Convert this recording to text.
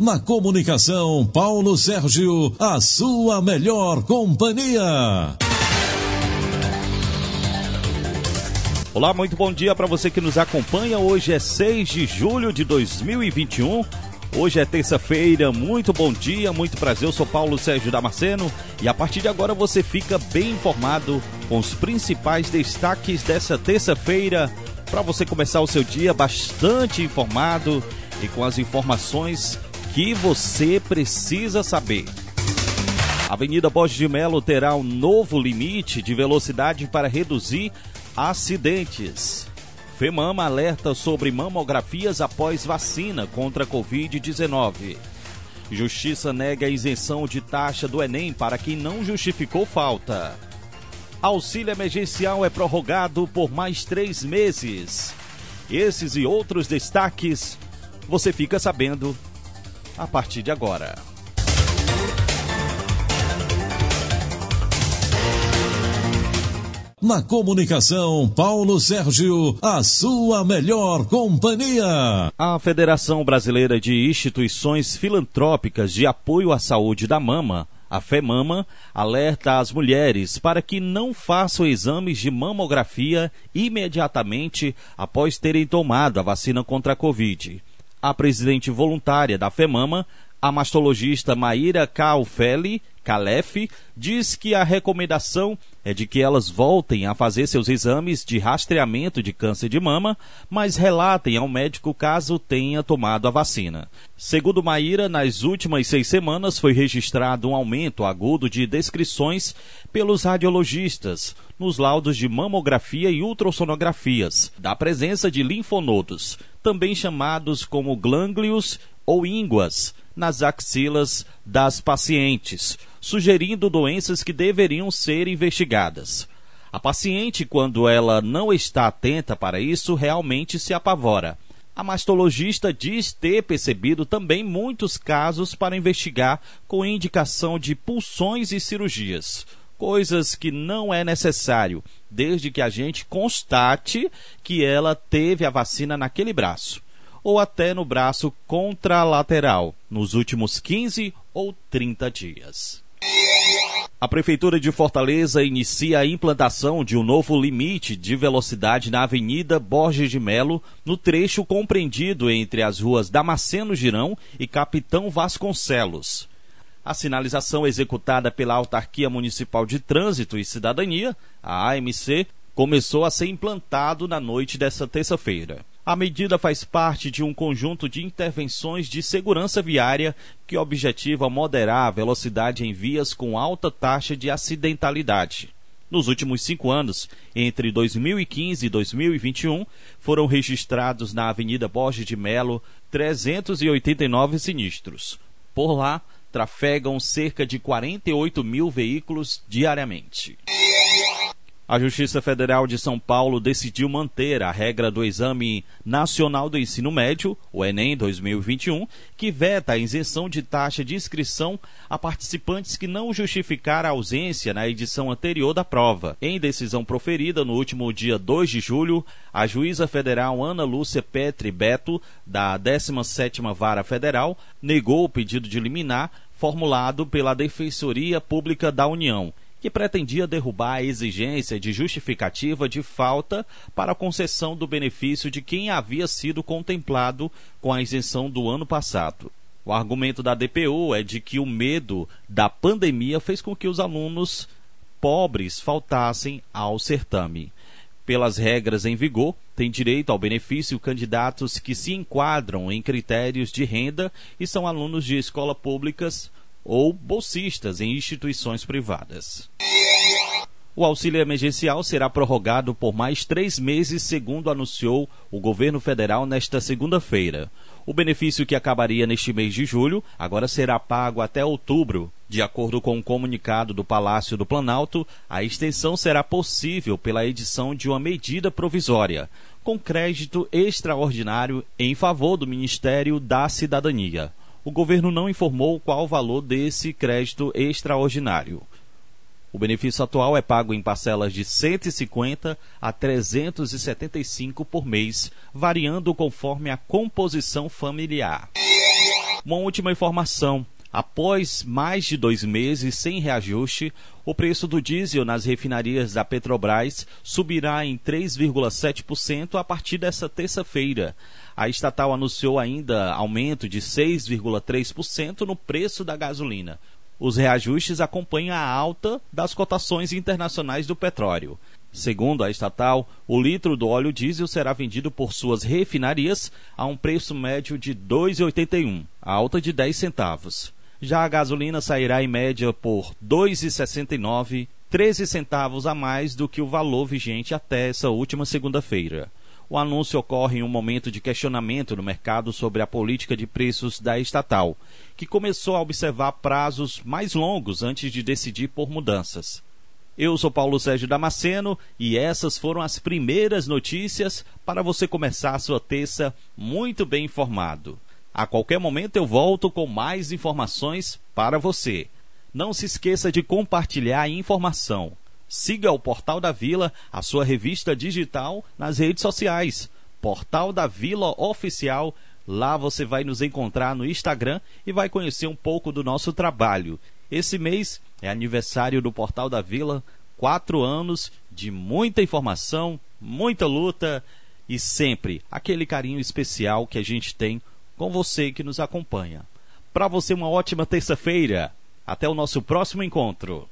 Na comunicação, Paulo Sérgio, a sua melhor companhia. Olá, muito bom dia para você que nos acompanha. Hoje é 6 de julho de 2021. Hoje é terça-feira, muito bom dia, muito prazer, eu sou Paulo Sérgio Damasceno e a partir de agora você fica bem informado com os principais destaques dessa terça-feira para você começar o seu dia bastante informado e com as informações que você precisa saber. A Avenida Borges de Melo terá um novo limite de velocidade para reduzir acidentes. FEMAMA alerta sobre mamografias após vacina contra a Covid-19. Justiça nega a isenção de taxa do Enem para quem não justificou falta. Auxílio emergencial é prorrogado por mais 3 meses. Esses e outros destaques você fica sabendo a partir de agora. Na comunicação, Paulo Sérgio, a sua melhor companhia. A Federação Brasileira de Instituições Filantrópicas de Apoio à Saúde da Mama, a FEMAMA, alerta as mulheres para que não façam exames de mamografia imediatamente após terem tomado a vacina contra a Covid. A presidente voluntária da FEMAMA, a mastologista Maíra Kalfeli, diz que a recomendação é de que elas voltem a fazer seus exames de rastreamento de câncer de mama, mas relatem ao médico caso tenha tomado a vacina. Segundo Maíra, nas últimas 6 semanas foi registrado um aumento agudo de descrições pelos radiologistas nos laudos de mamografia e ultrassonografias, da presença de linfonodos, também chamados como glânglios ou ínguas, nas axilas das pacientes, sugerindo doenças que deveriam ser investigadas. A paciente, quando ela não está atenta para isso, realmente se apavora. A mastologista diz ter percebido também muitos casos para investigar com indicação de punções e cirurgias, coisas que não é necessário, desde que a gente constate que ela teve a vacina naquele braço, ou até no braço contralateral, nos últimos 15 ou 30 dias. A Prefeitura de Fortaleza inicia a implantação de um novo limite de velocidade na Avenida Borges de Melo, no trecho compreendido entre as ruas Damasceno Girão e Capitão Vasconcelos. A sinalização executada pela Autarquia Municipal de Trânsito e Cidadania, a AMC, começou a ser implantado na noite desta terça-feira. A medida faz parte de um conjunto de intervenções de segurança viária que objetiva moderar a velocidade em vias com alta taxa de acidentalidade. Nos últimos 5 anos, entre 2015 e 2021, foram registrados na Avenida Borges de Melo 389 sinistros. Por lá, trafegam cerca de 48 mil veículos diariamente. A Justiça Federal de São Paulo decidiu manter a regra do Exame Nacional do Ensino Médio, o Enem 2021, que veta a isenção de taxa de inscrição a participantes que não justificaram a ausência na edição anterior da prova. Em decisão proferida no último dia 2 de julho, a juíza federal Ana Lúcia Petri Beto, da 17ª Vara Federal, negou o pedido de liminar formulado pela Defensoria Pública da União, que pretendia derrubar a exigência de justificativa de falta para a concessão do benefício de quem havia sido contemplado com a isenção do ano passado. O argumento da DPU é de que o medo da pandemia fez com que os alunos pobres faltassem ao certame. Pelas regras em vigor, tem direito ao benefício candidatos que se enquadram em critérios de renda e são alunos de escolas públicas ou bolsistas em instituições privadas. O auxílio emergencial será prorrogado por mais 3 meses, segundo anunciou o governo federal nesta segunda-feira. O benefício, que acabaria neste mês de julho, agora será pago até outubro. De acordo com um comunicado do Palácio do Planalto, a extensão será possível pela edição de uma medida provisória, com crédito extraordinário em favor do Ministério da Cidadania. O governo não informou qual o valor desse crédito extraordinário. O benefício atual é pago em parcelas de R$ 150 a R$ 375 por mês, variando conforme a composição familiar. Uma última informação. Após mais de 2 meses sem reajuste, o preço do diesel nas refinarias da Petrobras subirá em 3,7% a partir desta terça-feira. A estatal anunciou ainda aumento de 6,3% no preço da gasolina. Os reajustes acompanham a alta das cotações internacionais do petróleo. Segundo a estatal, o litro do óleo diesel será vendido por suas refinarias a um preço médio de R$ 2,81, alta de 10 centavos. Já a gasolina sairá em média por R$ 2,69, 13 centavos a mais do que o valor vigente até essa última segunda-feira. O anúncio ocorre em um momento de questionamento no mercado sobre a política de preços da estatal, que começou a observar prazos mais longos antes de decidir por mudanças. Eu sou Paulo Sérgio Damasceno e essas foram as primeiras notícias para você começar a sua terça muito bem informado. A qualquer momento eu volto com mais informações para você. Não se esqueça de compartilhar a informação. Siga o Portal da Vila, a sua revista digital, nas redes sociais. Portal da Vila Oficial. Lá você vai nos encontrar no Instagram e vai conhecer um pouco do nosso trabalho. Esse mês é aniversário do Portal da Vila, 4 anos de muita informação, muita luta e sempre aquele carinho especial que a gente tem com você que nos acompanha. Para você, uma ótima terça-feira. Até o nosso próximo encontro.